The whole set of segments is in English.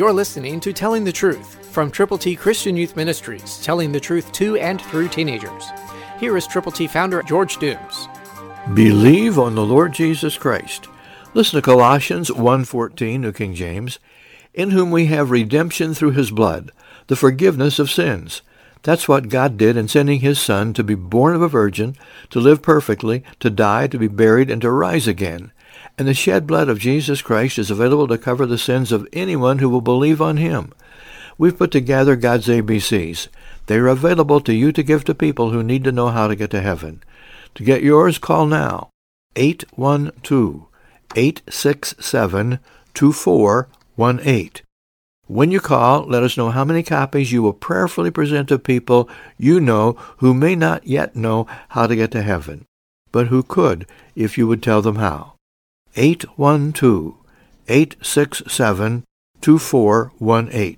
You're listening to Telling the Truth from Triple T Christian Youth Ministries, telling the truth to and through teenagers. Here is Triple T founder George Dooms. Believe on the Lord Jesus Christ. Listen to Colossians 1:14, New King James, in whom we have redemption through his blood, the forgiveness of sins. That's what God did in sending his Son to be born of a virgin, to live perfectly, to die, to be buried, and to rise again. And the shed blood of Jesus Christ is available to cover the sins of anyone who will believe on him. We've put together God's ABCs. They are available to you to give to people who need to know how to get to heaven. To get yours, call now, 812-867-2418. When you call, let us know how many copies you will prayerfully present to people you know who may not yet know how to get to heaven, but who could if you would tell them how. 812-867-2418.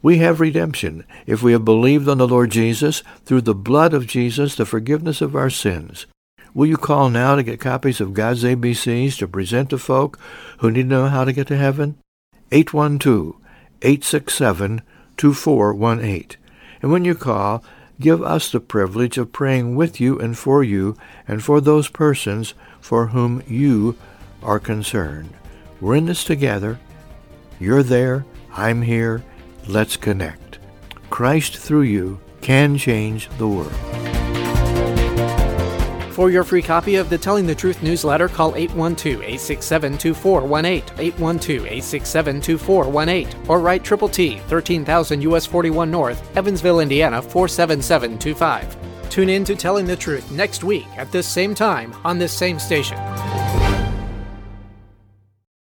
We have redemption if we have believed on the Lord Jesus, through the blood of Jesus, the forgiveness of our sins. Will you call now to get copies of God's ABCs to present to folk who need to know how to get to heaven? 812-867-2418. And when you call, give us the privilege of praying with you and for those persons for whom you are concerned. We're in this together. You're there. I'm here. Let's connect. Christ through you can change the world. For your free copy of the Telling the Truth newsletter, call 812-867-2418, 812-867-2418, or write Triple T, 13,000 U.S. 41 North, Evansville, Indiana, 47725. Tune in to Telling the Truth next week at this same time on this same station.